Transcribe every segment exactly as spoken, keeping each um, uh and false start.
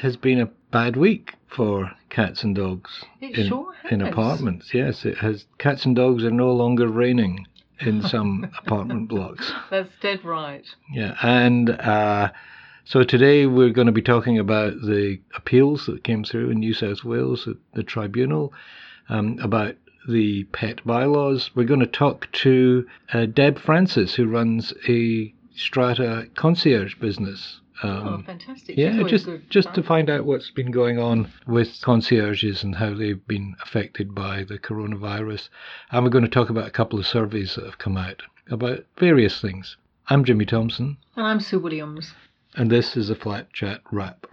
has been a bad week for cats and dogs it in, sure has. in apartments. Yes, it has. Cats and dogs are no longer reigning in some apartment blocks. That's dead right. Yeah, and uh, so today we're going to be talking about the appeals that came through in New South Wales at the tribunal, um, about the pet bylaws. We're going to talk to uh, Deb Francis, who runs a strata concierge business. Um, oh, fantastic. Yeah, just just fun. to find out what's been going on with concierges and how they've been affected by the coronavirus. And we're going to talk about a couple of surveys that have come out about various things. I'm Jimmy Thompson. And I'm Sue Williams. And this is a Flat Chat Wrap.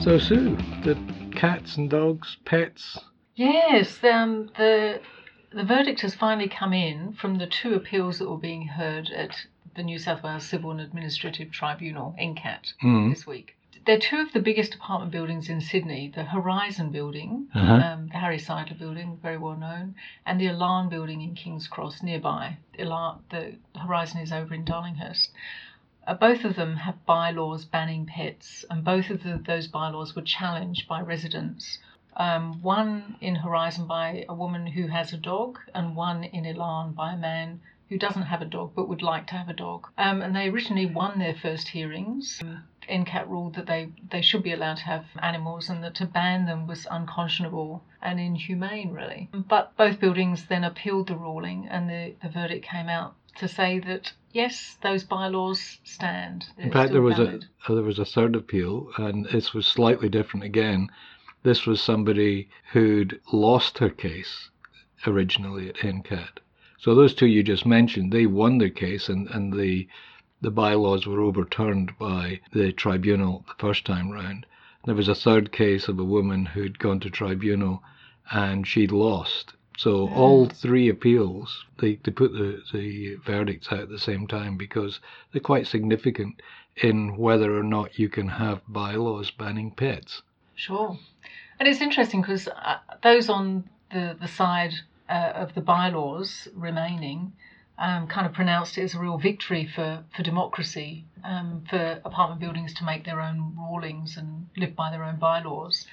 So, Sue, the cats and dogs, pets? Yes, um, the the verdict has finally come in from the two appeals that were being heard at the New South Wales Civil and Administrative Tribunal, N C A T, mm. this week. They're two of the biggest apartment buildings in Sydney, the Horizon Building, uh-huh. um, the Harry Seidler Building, very well known, and the Alarm Building in Kings Cross nearby. Elan, the Horizon is over in Darlinghurst. Both of them have bylaws banning pets, and both of the, those bylaws were challenged by residents. Um, one in Horizon by a woman who has a dog, and one in Elan by a man who doesn't have a dog but would like to have a dog. Um, and they originally won their first hearings. N C A T ruled that they, they should be allowed to have animals and that to ban them was unconscionable and inhumane, really. But both buildings then appealed the ruling, and the, the verdict came out to say that, yes, those bylaws stand. They're in fact, there was valid. a there was a third appeal, and this was slightly different again. This was somebody who'd lost her case originally at N C A T. So those two you just mentioned, they won their case, and, and the the bylaws were overturned by the tribunal the first time round. There was a third case of a woman who'd gone to tribunal, and she'd lost. So yeah. all three appeals, they, they put the, the verdicts out at the same time because they're quite significant in whether or not you can have bylaws banning pets. Sure. And it's interesting because those on the, the side uh, of the bylaws remaining um, kind of pronounced it as a real victory for, for democracy, um, for apartment buildings to make their own rulings and live by their own bylaws.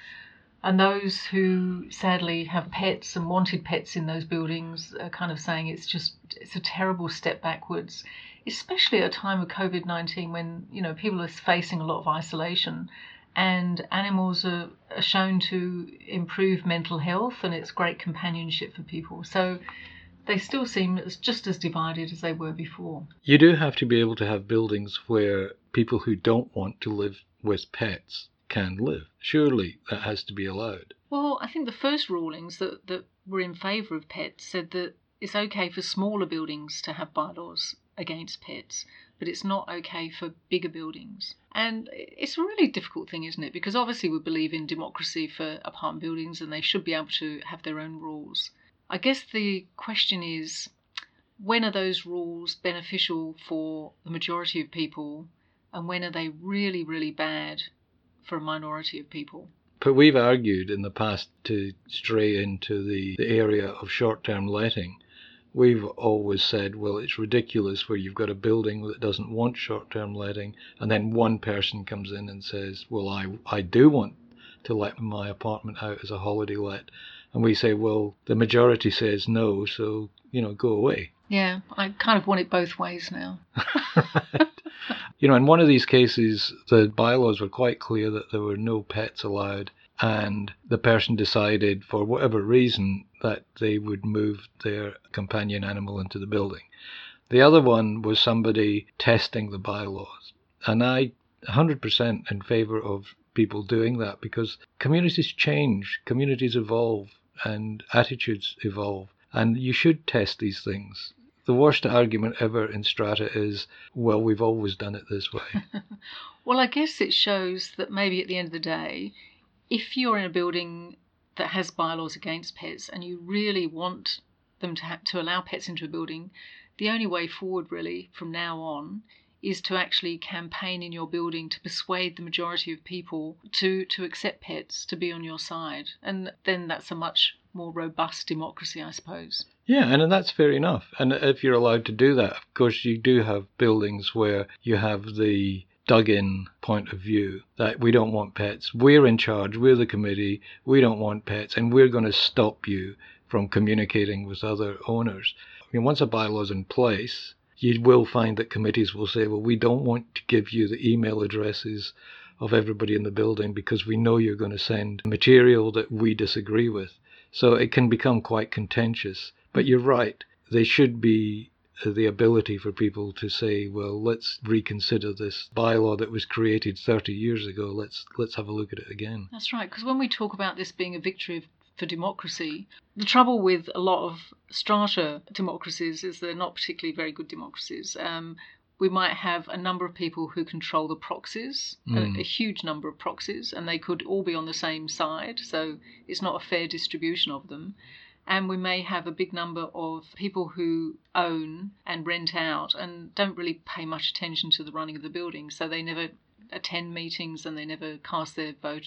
And those who sadly have pets and wanted pets in those buildings are kind of saying it's just, it's a terrible step backwards, especially at a time of COVID nineteen when, you know, people are facing a lot of isolation and animals are, are shown to improve mental health and it's great companionship for people. So they still seem just as divided as they were before. You do have to be able to have buildings where people who don't want to live with pets can live. Surely that has to be allowed. Well, I think the first rulings that, that were in favour of pets said that it's okay for smaller buildings to have bylaws against pets, but it's not okay for bigger buildings. And it's a really difficult thing, isn't it? Because obviously we believe in democracy for apartment buildings and they should be able to have their own rules. I guess the question is, when are those rules beneficial for the majority of people and when are they really, really bad for a minority of people? But we've argued in the past to stray into the, the area of short-term letting. We've always said, well, it's ridiculous where you've got a building that doesn't want short-term letting and then one person comes in and says, well, I, I do want to let my apartment out as a holiday let. And we say, well, the majority says no, so, you know, go away. Yeah, I kind of want it both ways now. Right. You know, in one of these cases, the bylaws were quite clear that there were no pets allowed, and the person decided, for whatever reason, that they would move their companion animal into the building. The other one was somebody testing the bylaws, and I one hundred percent in favour of people doing that because communities change, communities evolve, and attitudes evolve, and you should test these things. The worst argument ever in strata is, well, we've always done it this way. Well, I guess it shows that maybe at the end of the day, if you're in a building that has bylaws against pets and you really want them to, ha- to allow pets into a building, the only way forward really from now on is to actually campaign in your building to persuade the majority of people to, to accept pets, to be on your side. And then that's a much more robust democracy, I suppose. Yeah, and that's fair enough. And if you're allowed to do that, of course, you do have buildings where you have the dug-in point of view that we don't want pets, we're in charge, we're the committee, we don't want pets, and we're going to stop you from communicating with other owners. I mean, once a bylaw is in place, you will find that committees will say, well, we don't want to give you the email addresses of everybody in the building because we know you're going to send material that we disagree with. So it can become quite contentious. But you're right, there should be the ability for people to say, well, let's reconsider this bylaw that was created thirty years ago. Let's let's have a look at it again. That's right, because when we talk about this being a victory of for democracy. The trouble with a lot of strata democracies is they're not particularly very good democracies. Um, we might have a number of people who control the proxies, mm. a, a huge number of proxies, and they could all be on the same side, so it's not a fair distribution of them. And we may have a big number of people who own and rent out and don't really pay much attention to the running of the building, so they never attend meetings and they never cast their vote,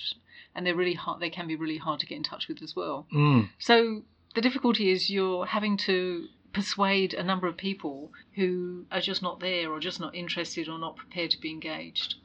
and they're really hard, they can be really hard to get in touch with as well. Mm. So the difficulty is you're having to persuade a number of people who are just not there or just not interested or not prepared to be engaged.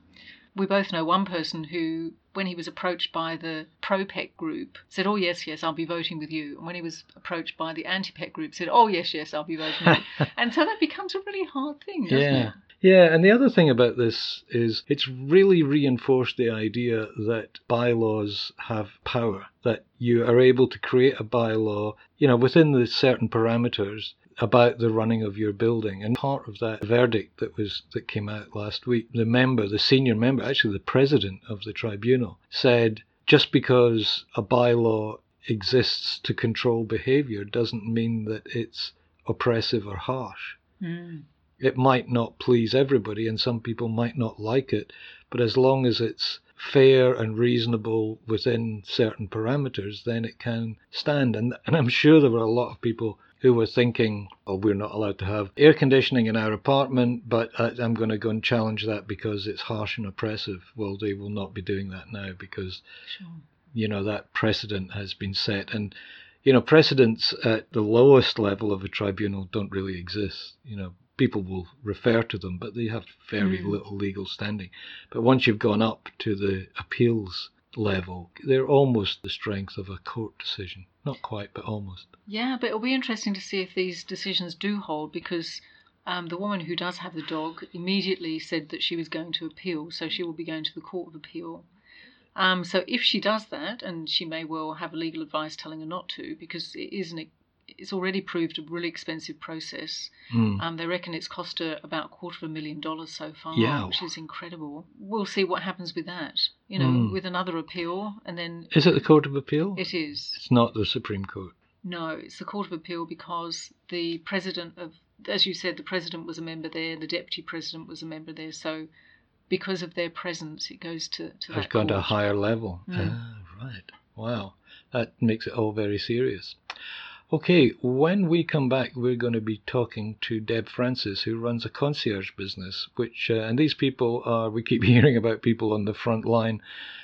We both know one person who, when he was approached by the pro-pet group, said, oh, yes, yes, I'll be voting with you. And when he was approached by the anti-pet group, said, oh, yes, yes, I'll be voting with you. And so that becomes a really hard thing, doesn't yeah. it? Yeah, and the other thing about this is it's really reinforced the idea that bylaws have power, that you are able to create a bylaw, you know, within the certain parameters about the running of your building. And part of that verdict that was that came out last week, the member, the senior member, actually the president of the tribunal, said just because a bylaw exists to control behaviour doesn't mean that it's oppressive or harsh. Mm. It might not please everybody and some people might not like it, but as long as it's fair and reasonable within certain parameters, then it can stand. And, and I'm sure there were a lot of people who were thinking, oh, we're not allowed to have air conditioning in our apartment, but I, I'm going to go and challenge that because it's harsh and oppressive. Well, they will not be doing that now because, sure. you know, that precedent has been set. And, you know, precedents at the lowest level of a tribunal don't really exist, you know. People will refer to them, but they have very mm. little legal standing. But once you've gone up to the appeals level, they're almost the strength of a court decision. Not quite, but almost. Yeah, but it'll be interesting to see if these decisions do hold, because um, the woman who does have the dog immediately said that she was going to appeal, so she will be going to the Court of Appeal. Um, so if she does that, and she may well have legal advice telling her not to, because it is an it's already proved a really expensive process. Mm. Um, they reckon it's cost her about a quarter of a million dollars so far, yeah. which is incredible. We'll see what happens with that, you know, mm. with another appeal. And then... Is it the Court of Appeal? It is. It's not the Supreme Court? No, it's the Court of Appeal because the president of, as you said, the president was a member there, the deputy president was a member there. So because of their presence, it goes to, to that It's gone court. to a higher level. Mm. Ah, right. Wow. That makes it all very serious. Okay, when we come back, we're going to be talking to Deb Francis, who runs a concierge business, which, uh, and these people are, we keep hearing about people on the front line.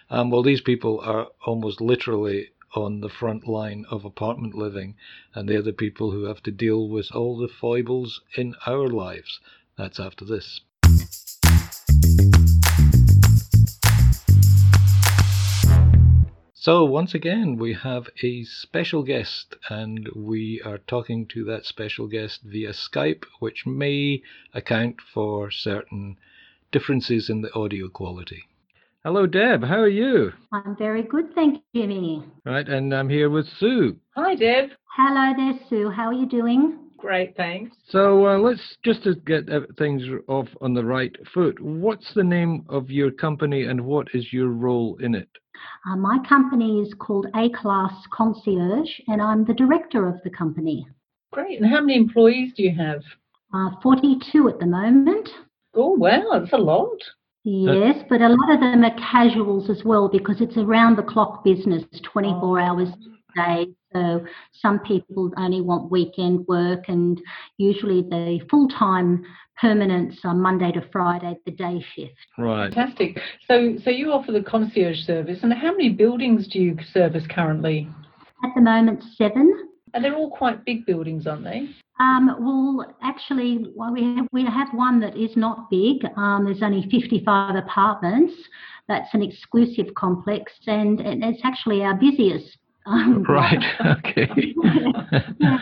Um, well, these people are almost literally on the front line of apartment living, and they're the people who have to deal with all the foibles in our lives. That's after this. So once again, we have a special guest, and we are talking to that special guest via Skype, which may account for certain differences in the audio quality. Hello, Deb. How are you? I'm very good, thank you, Jimmy. Right, and I'm here with Sue. Hi, Deb. Hello there, Sue. How are you doing? Great, thanks. So uh, let's just to get things off on the right foot. What's the name of your company and what is your role in it? Uh, my company is called A-Class Concierge, and I'm the director of the company. Great. And how many employees do you have? Uh, forty-two at the moment. Oh, wow. That's a lot. Yes, but a lot of them are casuals as well because it's around-the-clock business, twenty-four oh. hours days. So some people only want weekend work, and usually the full-time permanents are Monday to Friday, the day shift. Right. Fantastic. So, so you offer the concierge service, and how many buildings do you service currently? At the moment, seven. And they're all quite big buildings, aren't they? Um, well, actually, well, we have, we have one that is not big. Um, there's only fifty-five apartments. That's an exclusive complex, and, and it's actually our busiest. Um, right, okay. Yeah.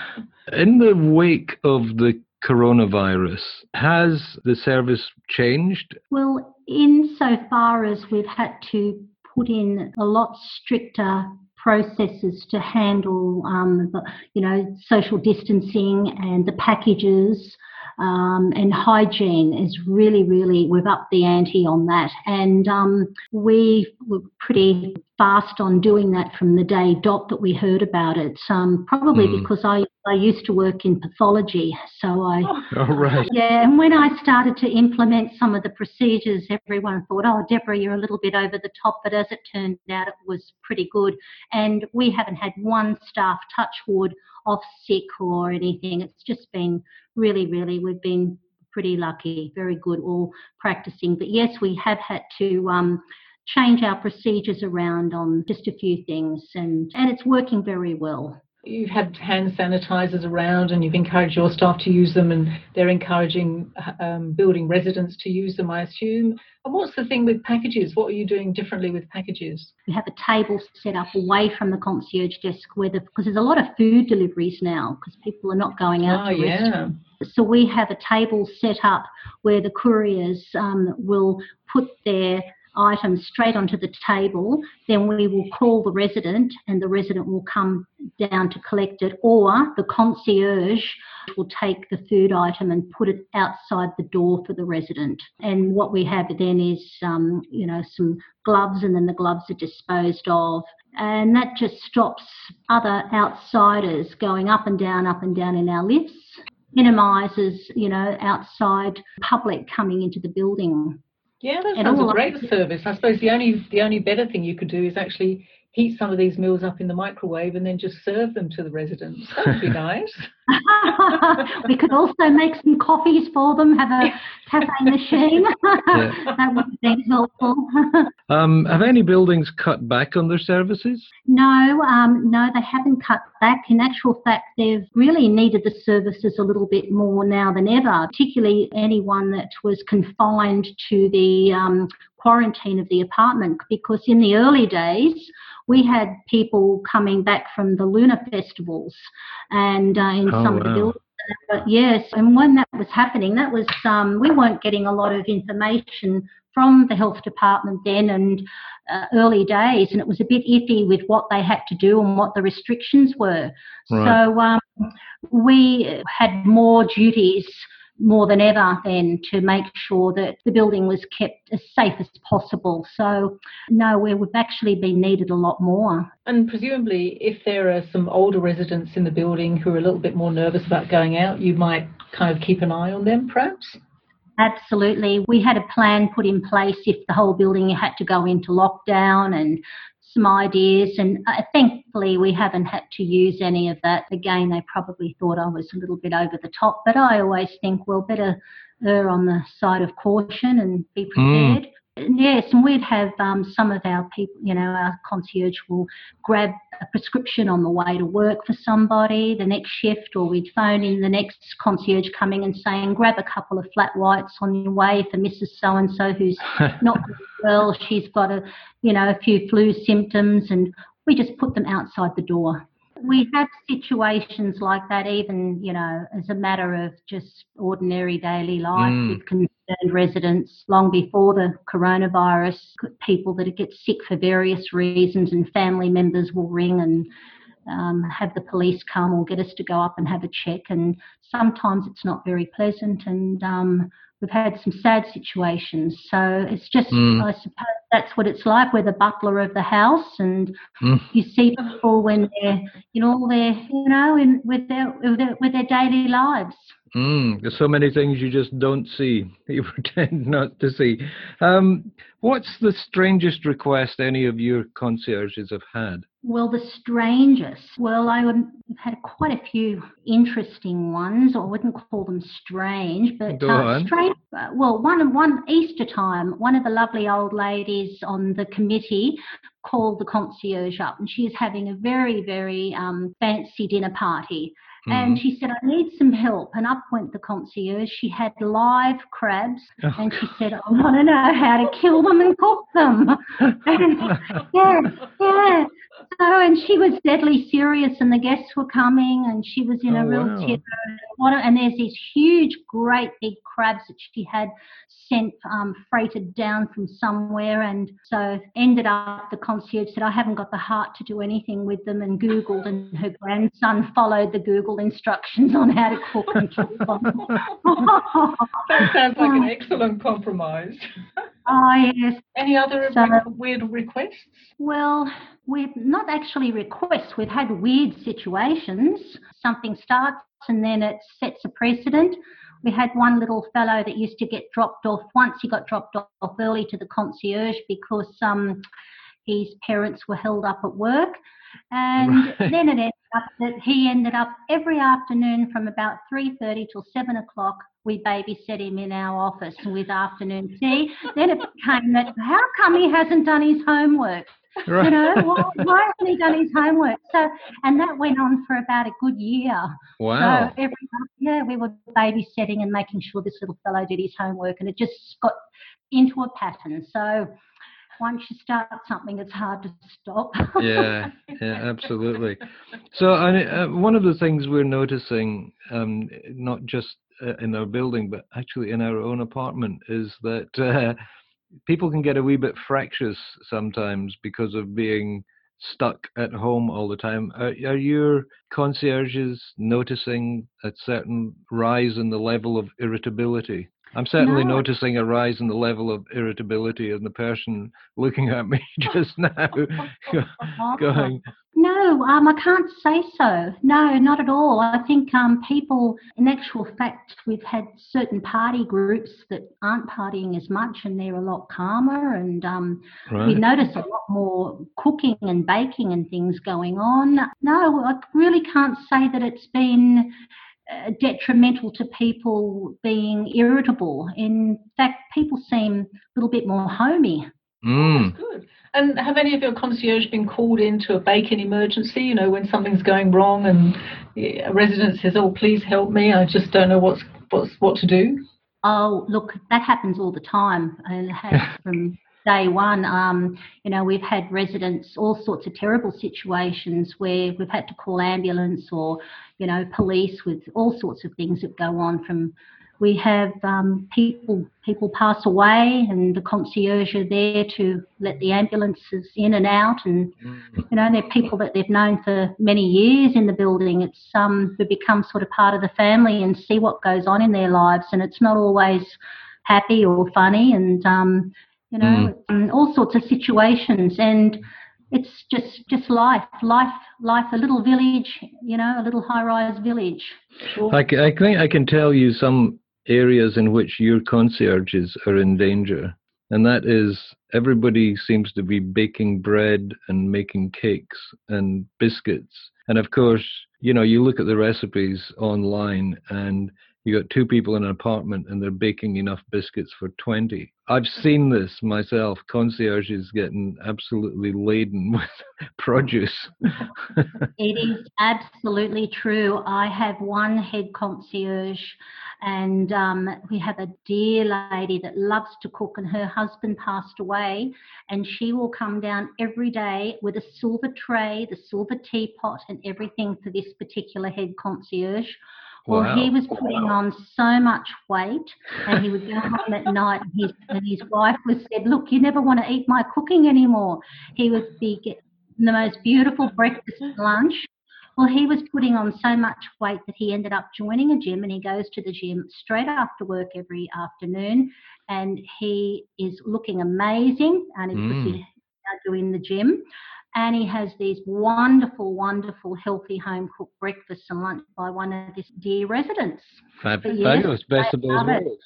In the wake of the coronavirus, has the service changed? Well, insofar as we've had to put in a lot stricter processes to handle, um, the, you know, social distancing and the packages, um, and hygiene is really, really, we've upped the ante on that. And um, we were pretty fast on doing that from the day dot that we heard about it, um, probably mm. because I, I used to work in pathology. So I, oh, right. yeah, and when I started to implement some of the procedures, everyone thought, oh, Deborah, you're a little bit over the top. But as it turned out, it was pretty good. And we haven't had one staff, touch wood, off sick or anything. It's just been really, really, we've been pretty lucky, very good, all practicing. But yes, we have had to um, change our procedures around on just a few things, and, and it's working very well. You've had hand sanitizers around, and you've encouraged your staff to use them, and they're encouraging um, building residents to use them, I assume. And what's the thing with packages? What are you doing differently with packages? We have a table set up away from the concierge desk, where the, because there's a lot of food deliveries now because people are not going out oh, to yeah. restaurants. So we have a table set up where the couriers um, will put their items straight onto the table, then we will call the resident and the resident will come down to collect it, or the concierge will take the food item and put it outside the door for the resident. And what we have then is um, you know, some gloves, and then the gloves are disposed of, and that just stops other outsiders going up and down, up and down in our lifts, minimises, you know, outside public coming into the building. Yeah, that sounds a great service. I suppose the only the only better thing you could do is actually heat some of these meals up in the microwave and then just serve them to the residents. That would be nice. We could also make some coffees for them, have a cafe machine. Yeah. That would be helpful. Um, have any buildings cut back on their services? No, um, no, they haven't cut back. In actual fact, they've really needed the services a little bit more now than ever, particularly anyone that was confined to the um, quarantine of the apartment, because in the early days, we had people coming back from the lunar festivals and uh, in oh, some wow. of the buildings. But yes, and when that was happening, that was um, we weren't getting a lot of information from the health department then, and uh, early days, and it was a bit iffy with what they had to do and what the restrictions were. Right. So um, we had more duties more than ever then to make sure that the building was kept as safe as possible. So, no, we've actually been needed a lot more. And presumably if there are some older residents in the building who are a little bit more nervous about going out, you might kind of keep an eye on them perhaps? Absolutely. We had a plan put in place if the whole building had to go into lockdown, and some ideas, and uh, thankfully we haven't had to use any of that. Again, they probably thought I was a little bit over the top, but I always think, well, better err on the side of caution and be prepared. Mm. And yes, and we'd have um, some of our people, you know, our concierge will grab a prescription on the way to work for somebody the next shift, or we'd phone in the next concierge coming and saying, grab a couple of flat whites on your way for Missus So-and-so who's not well, she's got a, you know, a few flu symptoms, and we just put them outside the door. We have situations like that even, you know, as a matter of just ordinary daily life mm. with concerned residents long before the coronavirus, people that get sick for various reasons, and family members will ring and um, have the police come or get us to go up and have a check, and sometimes it's not very pleasant, and um, we've had some sad situations. So it's just, mm. I suppose, that's what it's like. We're the butler of the house, and mm. you see people when they're, you know, all their, you know, in, with their, with their with their daily lives. Mm. There's so many things you just don't see, that you pretend not to see. Um, what's the strangest request any of your concierges have had? Well, the strangest. Well, I've had quite a few interesting ones. I wouldn't call them strange, but uh, strange. Uh, well, one one Easter time, one of the lovely old ladies on the committee called the concierge up, and she was having a very, very um, fancy dinner party. And she said, I need some help. And up went the concierge. She had live crabs. Oh. And she said, I want to know how to kill them and cook them. And yeah, yeah. So, and she was deadly serious, and the guests were coming, and she was in oh, a real wow. terror. And there's these huge, great big crabs that she had sent um, freighted down from somewhere. And so ended up the concierge said, I haven't got the heart to do anything with them, and Googled, and her grandson followed the Google instructions on how to cook and kill them. That sounds like an excellent compromise. Oh, yes. Any other so, re- weird requests? Well, we've not actually requests. We've had weird situations. Something starts and then it sets a precedent. We had one little fellow that used to get dropped off. Once he got dropped off early to the concierge because um, his parents were held up at work. And right. then it ended up that he ended up every afternoon from about three thirty till seven o'clock, we babysat him in our office with afternoon tea. Then it became that, how come he hasn't done his homework? Right. You know, why, why hasn't he done his homework? So, and that went on for about a good year. Wow. So every yeah, we were babysitting and making sure this little fellow did his homework, and it just got into a pattern. So once you start something, it's hard to stop. yeah, yeah, absolutely. So I, uh, one of the things we're noticing, um, not just uh, in our building, but actually in our own apartment, is that uh, people can get a wee bit fractious sometimes because of being stuck at home all the time. Are, are your concierges noticing a certain rise in the level of irritability? I'm certainly no. noticing a rise in the level of irritability in the person looking at me just now going... No, um, I can't say so. No, not at all. I think um, people, in actual fact, we've had certain party groups that aren't partying as much, and they're a lot calmer, and um, right. we notice a lot more cooking and baking and things going on. No, I really can't say that it's been... Uh, detrimental to people being irritable. In fact, people seem a little bit more homey. Mm. That's good. And have any of your concierge been called into a bacon emergency, you know, when something's going wrong and a resident says, oh, please help me, I just don't know what's, what's what to do? Oh, look, that happens all the time. And it happens from... day one, um, you know, we've had residents, all sorts of terrible situations where we've had to call ambulance or, you know, police with all sorts of things that go on. From we have um, people people pass away, and the concierge are there to let the ambulances in and out, and you know, they're people that they've known for many years in the building. It's um, they become sort of part of the family and see what goes on in their lives, and it's not always happy or funny, and um. You know, mm. all sorts of situations, and it's just just life, life, life. A little village, you know, a little high-rise village. Sure. I, I think I can tell you some areas in which your concierges are in danger, and that is everybody seems to be baking bread and making cakes and biscuits, and of course, you know, you look at the recipes online and you got two people in an apartment and they're baking enough biscuits for twenty. I've seen this myself, concierges getting absolutely laden with produce. It is absolutely true. I have one head concierge, and um, we have a dear lady that loves to cook, and her husband passed away, and she will come down every day with a silver tray, the silver teapot and everything for this particular head concierge. Well, wow. he was putting wow. on so much weight, and he would go home at night, and his, and his wife was said, look, you never want to eat my cooking anymore. He would be getting the most beautiful breakfast and lunch. Well, he was putting on so much weight that he ended up joining a gym, and he goes to the gym straight after work every afternoon, and he is looking amazing, and he's mm. doing the gym. And he has these wonderful, wonderful, healthy home-cooked breakfasts and lunch by one of this dear residents. Fabulous. Yes, Best of both worlds.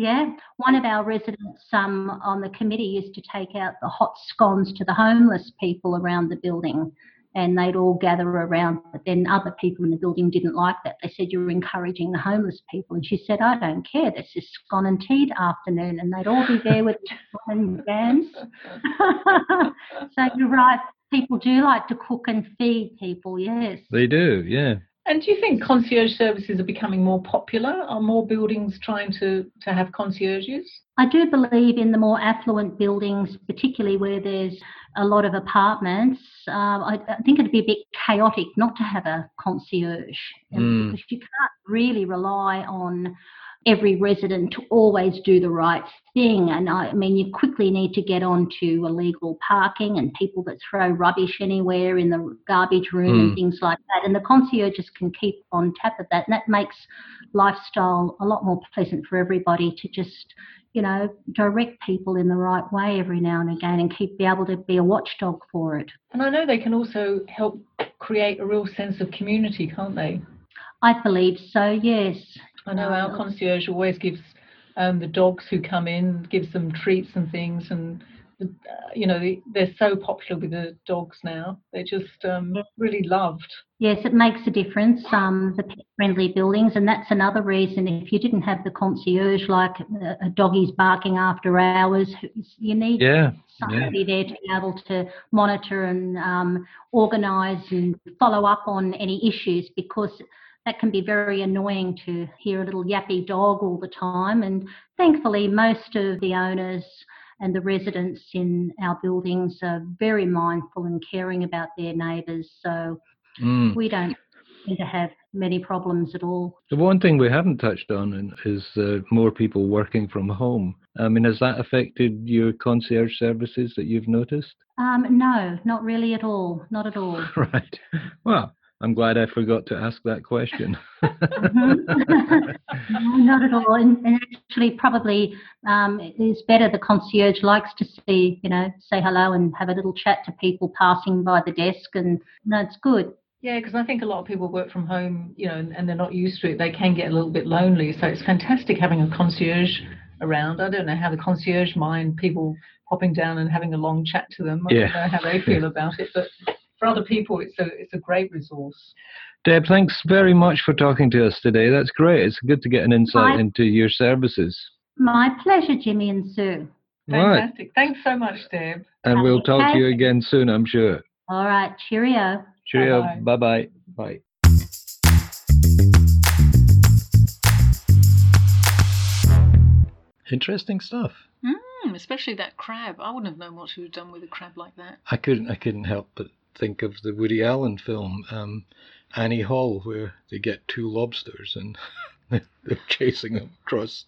Yeah, one of our residents um, on the committee used to take out the hot scones to the homeless people around the building, and they'd all gather around, but then other people in the building didn't like that. They said, "You're encouraging the homeless people." And she said, "I don't care, this is scone and tea'd afternoon," and they'd all be there with and jams. So you're right, people do like to cook and feed people, yes. They do, yeah. And do you think concierge services are becoming more popular? Are more buildings trying to, to have concierges? I do believe in the more affluent buildings, particularly where there's a lot of apartments. Um, I, I think it'd be a bit chaotic not to have a concierge mm. because you can't really rely on every resident to always do the right thing. And I mean, you quickly need to get on to illegal parking and people that throw rubbish anywhere in the garbage room mm. and things like that. And the concierges can keep on tap of that. And that makes lifestyle a lot more pleasant for everybody to just, you know, direct people in the right way every now and again and keep be able to be a watchdog for it. And I know they can also help create a real sense of community, can't they? I believe so, yes. I know our concierge always gives um, the dogs who come in, gives them treats and things, and, uh, you know, they're so popular with the dogs now. They're just um, really loved. Yes, it makes a difference, um, the pet-friendly buildings, and that's another reason if you didn't have the concierge, like a, a doggy's barking after hours, you need yeah, somebody yeah. there to be able to monitor and um, organise and follow up on any issues, because that can be very annoying to hear a little yappy dog all the time. And thankfully, most of the owners and the residents in our buildings are very mindful and caring about their neighbours. So mm. we don't seem to have many problems at all. The one thing we haven't touched on is uh, more people working from home. I mean, has that affected your concierge services that you've noticed? Um, no, not really at all. Not at all. Right. Well, I'm glad I forgot to ask that question. mm-hmm. Not at all. And, and actually, probably um, it's better. The concierge likes to see, you know, say hello and have a little chat to people passing by the desk. And no, it's good. Yeah, because I think a lot of people work from home, you know, and, and they're not used to it. They can get a little bit lonely. So it's fantastic having a concierge around. I don't know how the concierge mind people popping down and having a long chat to them. I yeah. don't know how they feel about it, but for other people, it's a it's a great resource. Deb, thanks very much for talking to us today. That's great. It's good to get an insight my, into your services. My pleasure, Jimmy and Sue. Fantastic. Right. Thanks so much, Deb. And Have we'll talk case. to you again soon, I'm sure. All right. Cheerio. Cheerio. Bye-bye. Bye-bye. Bye. Interesting stuff. Mm, especially that crab. I wouldn't have known what to have done with a crab like that. I couldn't. I couldn't help but think of the Woody Allen film um, Annie Hall, where they get two lobsters and they're chasing them across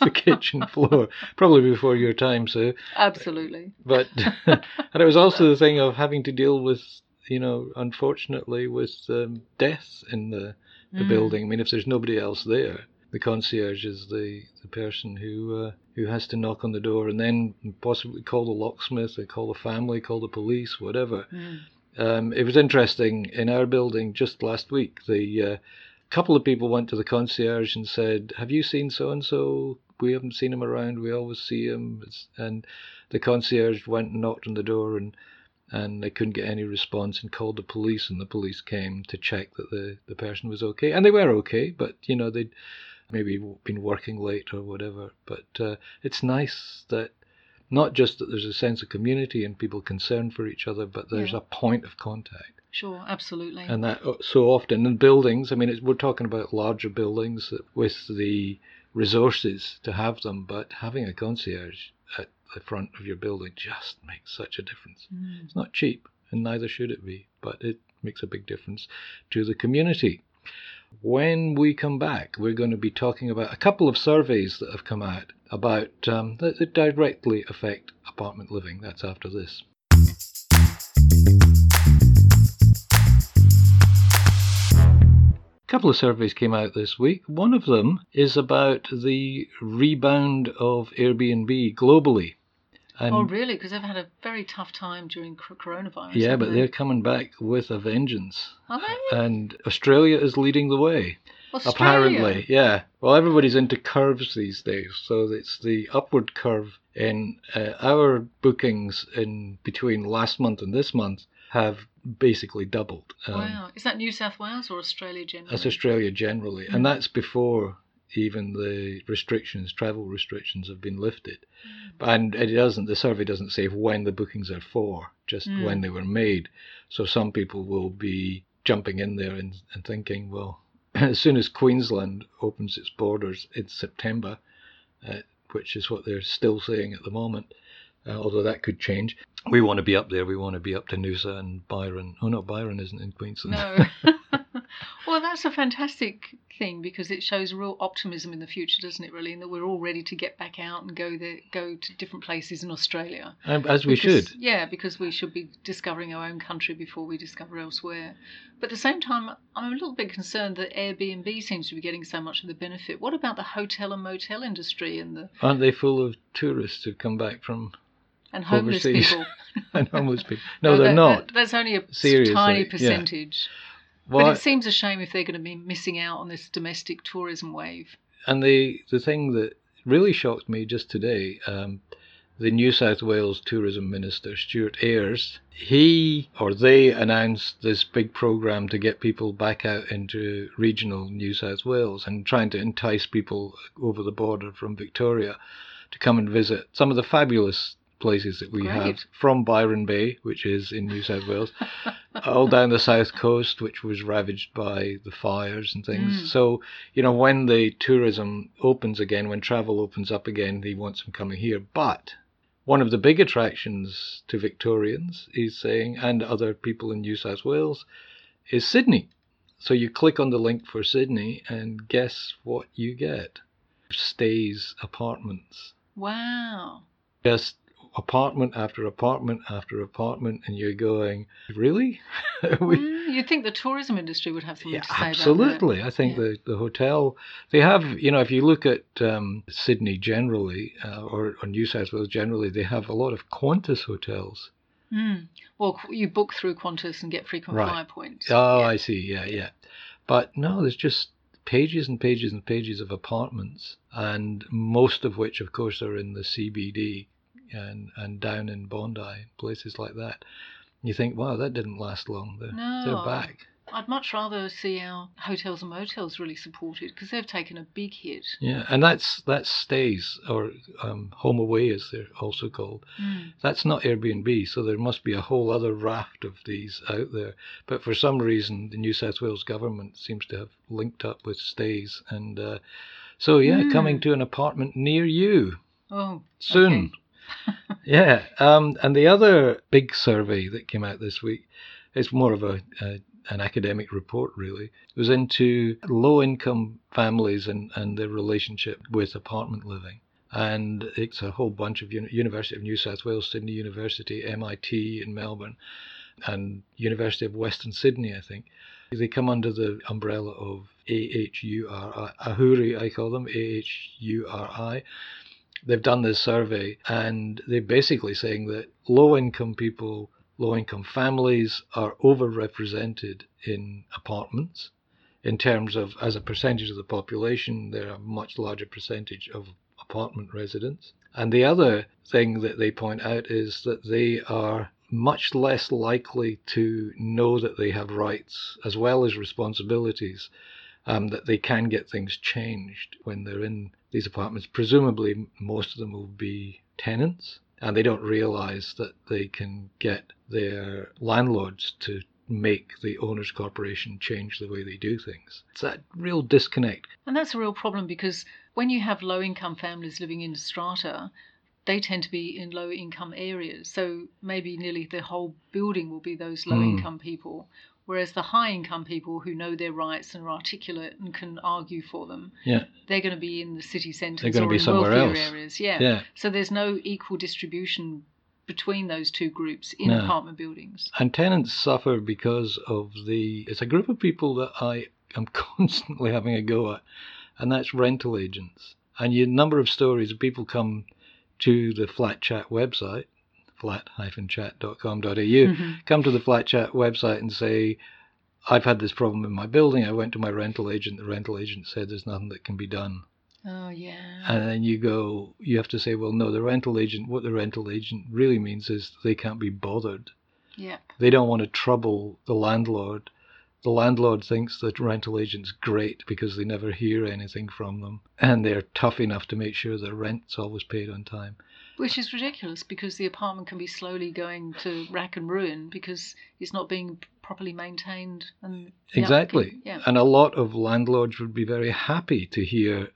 the kitchen floor. Probably before your time, Sue. Absolutely. But and it was also the thing of having to deal with, you know, unfortunately, with um, death in the, the mm. building. I mean, if there's nobody else there, the concierge is the, the person who uh, who has to knock on the door and then possibly call the locksmith, or call the family, call the police, whatever. Mm. Um, it was interesting, in our building just last week, the uh, couple of people went to the concierge and said, "Have you seen so-and-so? We haven't seen him around, we always see him." It's, and the concierge went and knocked on the door and, and they couldn't get any response and called the police, and the police came to check that the, the person was okay. And they were okay, but, you know, they'd maybe been working late or whatever. But uh, it's nice that not just that there's a sense of community and people concerned for each other, but there's yeah. a point of contact. Sure, absolutely. And that so often in buildings, I mean, it's, we're talking about larger buildings with the resources to have them, but having a concierge at the front of your building just makes such a difference. Mm. It's not cheap, and neither should it be, but it makes a big difference to the community. When we come back, we're going to be talking about a couple of surveys that have come out about um, that, that directly affect apartment living. That's after this. A couple of surveys came out this week. One of them is about the rebound of Airbnb globally. And oh, really? Because they've had a very tough time during coronavirus. Yeah, but they? they're coming back with a vengeance. Are they? And Australia is leading the way. Australia. Apparently, yeah. Well, everybody's into curves these days, so it's the upward curve. And uh, our bookings in between last month and this month have basically doubled. Um, wow. Is that New South Wales or Australia generally? That's Australia generally. Mm. And that's before even the restrictions, travel restrictions, have been lifted. Mm. And it doesn't, the survey doesn't say when the bookings are for, just mm. when they were made. So some people will be jumping in there and, and thinking, well, as soon as Queensland opens its borders in September, uh, which is what they're still saying at the moment, uh, although that could change, we want to be up there. We want to be up to Noosa and Byron. Oh, no, Byron isn't in Queensland. No. Well, that's a fantastic thing, because it shows real optimism in the future, doesn't it, really, and that we're all ready to get back out and go there, go to different places in Australia. As we because, should. Yeah, because we should be discovering our own country before we discover elsewhere. But at the same time, I'm a little bit concerned that Airbnb seems to be getting so much of the benefit. What about the hotel and motel industry? And the Aren't they full of tourists who've come back from... And homeless overseas. people. and homeless people. No, no they're that, not. That, that's only a Seriously, tiny percentage. Yeah. Well, but it seems a shame if they're going to be missing out on this domestic tourism wave. And the, the thing that really shocked me just today, um, the New South Wales Tourism Minister, Stuart Ayres, he or they announced this big programme to get people back out into regional New South Wales and trying to entice people over the border from Victoria to come and visit some of the fabulous places that we Great. have, from Byron Bay, which is in New South Wales, all down the south coast, which was ravaged by the fires and things. Mm. So, you know, when the tourism opens again, when travel opens up again, he wants them coming here. But one of the big attractions to Victorians, he's saying, and other people in New South Wales, is Sydney. So you click on the link for Sydney and guess what you get? Stays apartments. Wow. Just apartment after apartment after apartment, and you're going, really? we, mm, you'd think the tourism industry would have something yeah, to say absolutely. about that. Absolutely. I think yeah. the, the hotel, they have, you know, if you look at um, Sydney generally, uh, or, or New South Wales generally, they have a lot of Qantas hotels. Mm. Well, you book through Qantas and get frequent right. flyer points. Oh, yeah. I see. Yeah, yeah. But no, there's just pages and pages and pages of apartments, and most of which, of course, are in the C B D. And, and down in Bondi, places like that. You think, wow, that didn't last long. They're, no, they're back. I'd much rather see our hotels and motels really supported, because they've taken a big hit. Yeah, and that's that's Stays, or um, Home Away as they're also called. Mm. That's not Airbnb, so there must be a whole other raft of these out there. But for some reason, the New South Wales government seems to have linked up with Stays. And uh, so, yeah, mm. coming to an apartment near you oh, soon. Okay. yeah, um, and the other big survey that came out this week, it's more of a, a an academic report really, it was into low-income families and, and their relationship with apartment living. And it's a whole bunch of uni- University of New South Wales, Sydney University, M I T in Melbourne, and University of Western Sydney, I think. They come under the umbrella of A H U R I, AHURI I call them, A H U R I. They've done this survey, and they're basically saying that low-income people, low-income families are overrepresented in apartments in terms of, as a percentage of the population, they're a much larger percentage of apartment residents. And the other thing that they point out is that they are much less likely to know that they have rights as well as responsibilities. Um, that they can get things changed when they're in these apartments. Presumably, most of them will be tenants, and they don't realise that they can get their landlords to make the owners' corporation change the way they do things. It's that real disconnect. And that's a real problem, because when you have low-income families living in strata, they tend to be in low-income areas. So maybe nearly the whole building will be those low-income mm. people. Whereas the high-income people who know their rights and are articulate and can argue for them, yeah. they're going to be in the city centres or in wealthier else. areas. Yeah. yeah. So there's no equal distribution between those two groups in no. apartment buildings. And tenants suffer because of the... It's a group of people that I am constantly having a go at, and that's rental agents. And a number of stories of people come to the Flat Chat website, flat dash chat dot com dot a u, mm-hmm. come to the Flat Chat website and say, I've had this problem in my building. I went to my rental agent. The rental agent said there's nothing that can be done. Oh, yeah. And then you go, you have to say, well, no, the rental agent, what the rental agent really means is they can't be bothered. Yeah. They don't want to trouble the landlord. The landlord thinks that rental agent's great because they never hear anything from them. And they're tough enough to make sure their rent's always paid on time. Which is ridiculous because the apartment can be slowly going to rack and ruin because it's not being properly maintained. And exactly. Can, yeah. And a lot of landlords would be very happy to hear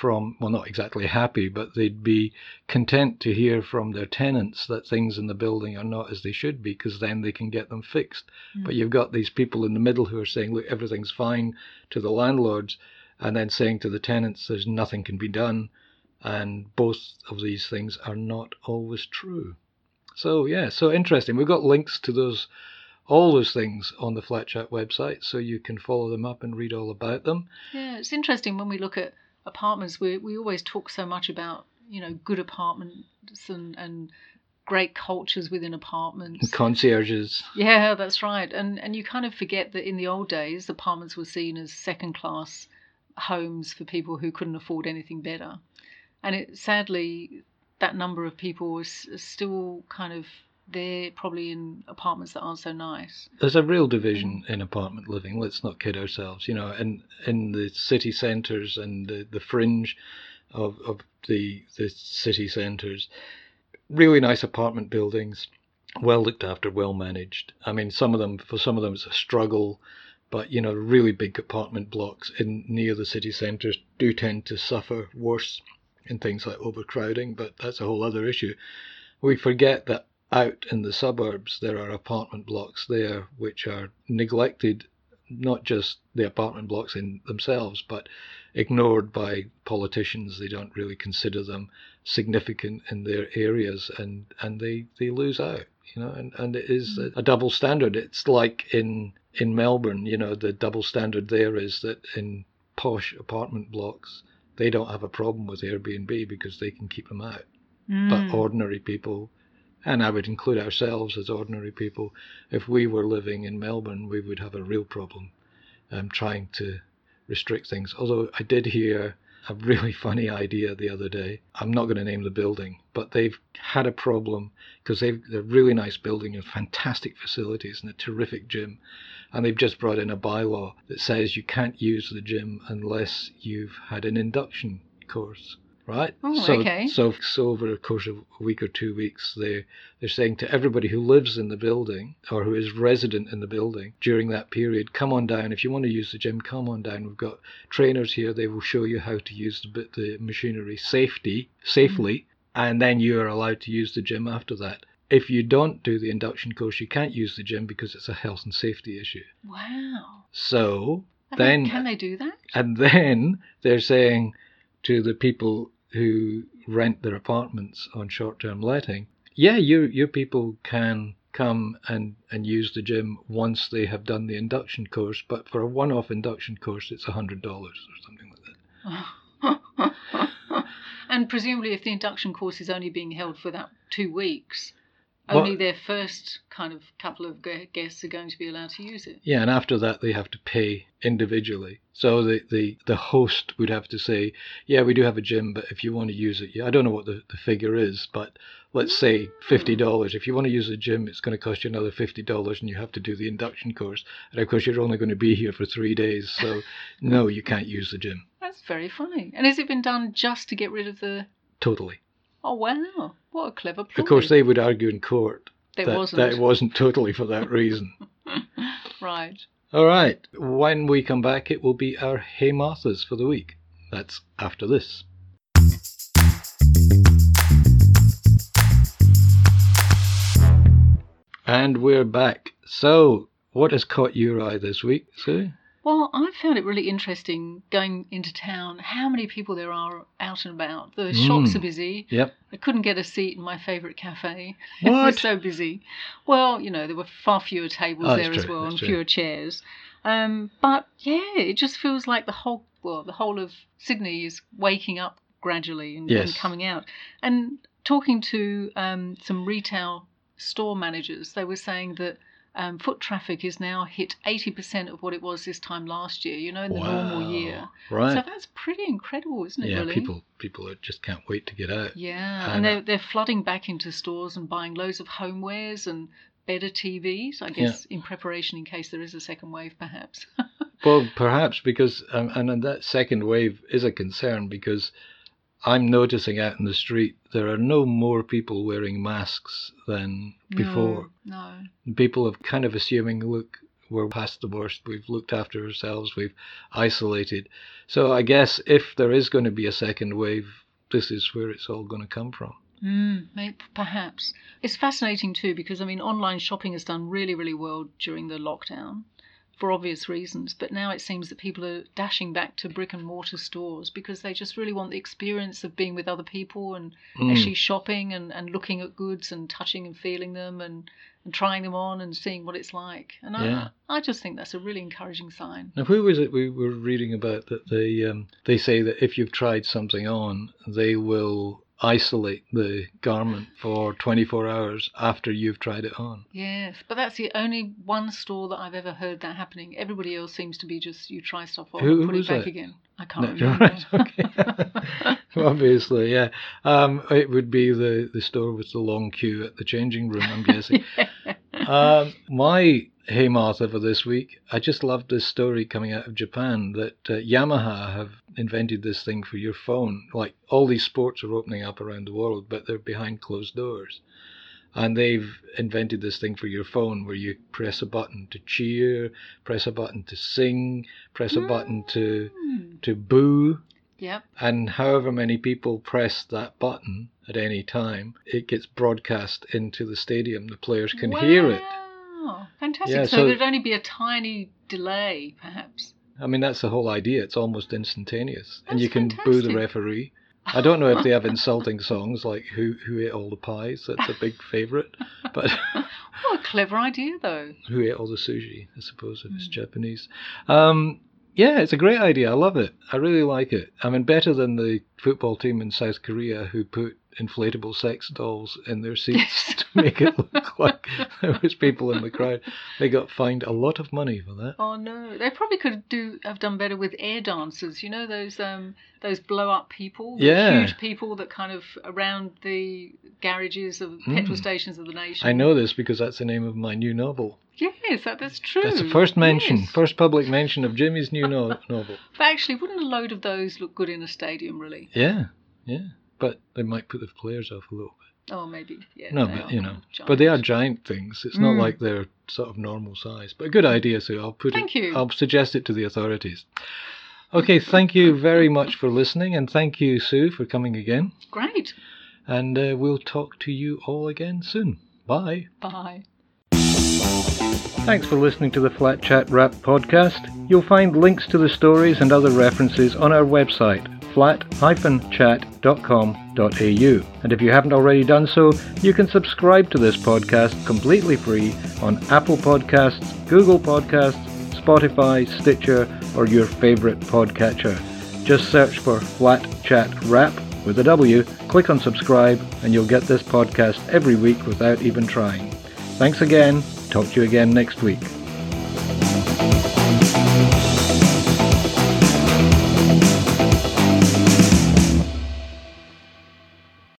from, well, not exactly happy, but they'd be content to hear from their tenants that things in the building are not as they should be because then they can get them fixed. Mm. But you've got these people in the middle who are saying, look, everything's fine to the landlords and then saying to the tenants, there's nothing can be done. And both of these things are not always true. So, yeah, so interesting. We've got links to those, all those things on the Flat Chat website, so you can follow them up and read all about them. Yeah, it's interesting when we look at apartments. We we always talk so much about, you know, good apartments and, and great cultures within apartments. And concierges. Yeah, that's right. And and you kind of forget that in the old days, apartments were seen as second-class homes for people who couldn't afford anything better. And it, sadly, that number of people is still kind of there, probably in apartments that aren't so nice. There's a real division in apartment living. Let's not kid ourselves. You know, in in the city centres and the, the fringe of of the the city centres, really nice apartment buildings, well looked after, well managed. I mean, some of them for some of them it's a struggle. But, you know, really big apartment blocks in near the city centres do tend to suffer worse in things like overcrowding, but that's a whole other issue. We forget that out in the suburbs there are apartment blocks there which are neglected, not just the apartment blocks in themselves, but ignored by politicians. They don't really consider them significant in their areas, and, and they, they lose out, you know, and, and it is a double standard. It's like in in Melbourne, you know, the double standard there is that in posh apartment blocks, they don't have a problem with Airbnb because they can keep them out. Mm. But ordinary people, and I would include ourselves as ordinary people, if we were living in Melbourne, we would have a real problem um, trying to restrict things. Although I did hear a really funny idea the other day. I'm not going to name the building, but they've had a problem because they've they're a really nice building and fantastic facilities and a terrific gym. And they've just brought in a bylaw that says you can't use the gym unless you've had an induction course, right? Oh, so, okay. So, so over a course of a week or two weeks, they're, they're saying to everybody who lives in the building or who is resident in the building during that period, come on down. If you want to use the gym, come on down. We've got trainers here. They will show you how to use the, the machinery safety, safely, mm-hmm. and then you are allowed to use the gym after that. If you don't do the induction course, you can't use the gym because it's a health and safety issue. Wow. So I then... Mean, can they do that? And then they're saying to the people who rent their apartments on short-term letting, yeah, you, your people can come and, and use the gym once they have done the induction course, but for a one-off induction course, it's one hundred dollars or something like that. And presumably if the induction course is only being held for that two weeks... Only well, their first kind of couple of guests are going to be allowed to use it. Yeah, and after that they have to pay individually. So the, the, the host would have to say, yeah, we do have a gym, but if you want to use it, yeah, I don't know what the, the figure is, but let's say fifty dollars. If you want to use a gym, it's going to cost you another fifty dollars and you have to do the induction course. And of course, you're only going to be here for three days, so no, you can't use the gym. That's very funny. And has it been done just to get rid of the... Totally. Oh, wow. What a clever play. Of course, they would argue in court that, wasn't. that it wasn't totally for that reason. Right. All right. When we come back, it will be our Hey Marthas for the week. That's after this. And we're back. So, what has caught your eye this week, Sue? Well, I found it really interesting going into town, how many people there are out and about. The mm. shops are busy. Yep. I couldn't get a seat in my favourite cafe. What? It was so busy. Well, you know, there were far fewer tables oh, there true, as well and true. fewer chairs. Um, but, yeah, it just feels like the whole, well, the whole of Sydney is waking up gradually and, yes. and coming out. And talking to um, some retail store managers, they were saying that um, foot traffic is now hit eighty percent of what it was this time last year, you know, in the wow. normal year. Right. So that's pretty incredible, isn't it, yeah, really? Yeah, people, people just can't wait to get out. Yeah, and they're, they're flooding back into stores and buying loads of homewares and better T Vs, I guess, yeah. in preparation in case there is a second wave, perhaps. Well, perhaps, because, um, and, and that second wave is a concern, because I'm noticing out in the street there are no more people wearing masks than before. No, no. People are kind of assuming, look, we're past the worst, we've looked after ourselves, we've isolated. So I guess if there is going to be a second wave, this is where it's all going to come from. Mm, perhaps. It's fascinating too, because, I mean, online shopping has done really, really well during the lockdown, for obvious reasons, but now it seems that people are dashing back to brick and mortar stores because they just really want the experience of being with other people and mm. actually shopping and, and looking at goods and touching and feeling them and, and trying them on and seeing what it's like. And yeah. I I just think that's a really encouraging sign. Now, who was it we were reading about that they um, they say that if you've tried something on, they will isolate the garment for twenty-four hours after you've tried it on. Yes, but that's the only one store that I've ever heard that happening. Everybody else seems to be just, you try stuff on Who, and put it back that? again. I can't no, remember. Right, okay. Obviously, yeah. Um, it would be the, the store with the long queue at the changing room, I'm guessing. yeah. um, my Hey Martha for this week, I just loved this story coming out of Japan that uh, Yamaha have invented this thing for your phone. Like, all these sports are opening up around the world, but they're behind closed doors. And they've invented this thing for your phone where you press a button to cheer, press a button to sing, press a mm. button to to boo. Yep. And however many people press that button at any time, it gets broadcast into the stadium. The players can wow. hear it. Oh, fantastic. Yeah, so, so there'd only be a tiny delay, perhaps. I mean, that's the whole idea. It's almost instantaneous. That's and you can fantastic. boo the referee. I don't know if they have insulting songs like Who Who Ate All the Pies? That's a big favourite. But what a clever idea, though. Who Ate All the Sushi, I suppose, if it's mm. Japanese. Um, yeah, it's a great idea. I love it. I really like it. I mean, better than the football team in South Korea who put inflatable sex dolls in their seats yes. to make it look like there was people in the crowd. They got fined a lot of money for that. Oh no, they probably could do have done better with air dancers. You know those um those blow up people, yeah. huge people that kind of around the garages of mm. petrol stations of the nation. I know this because that's the name of my new novel. Yes, that, that's true. That's the first mention, yes. first public mention of Jimmy's new no- novel. But actually, wouldn't a load of those look good in a stadium? Really? Yeah, yeah. But they might put the players off a little bit. Oh, maybe. Yeah. No, but you know, giant. But they are giant things. It's mm. not like they're sort of normal size. But a good idea, so I'll put thank it. You. I'll suggest it to the authorities. Okay, thank you very much for listening, and thank you, Sue, for coming again. Great. And uh, we'll talk to you all again soon. Bye. Bye. Thanks for listening to the Flat Chat Wrap podcast. You'll find links to the stories and other references on our website, flat dash chat dot com dot a u. And if you haven't already done so, you can subscribe to this podcast completely free on Apple Podcasts, Google Podcasts, Spotify, Stitcher, or your favourite podcatcher. Just search for Flat Chat Wrap with a W, click on subscribe, and you'll get this podcast every week without even trying. Thanks again. Talk to you again next week.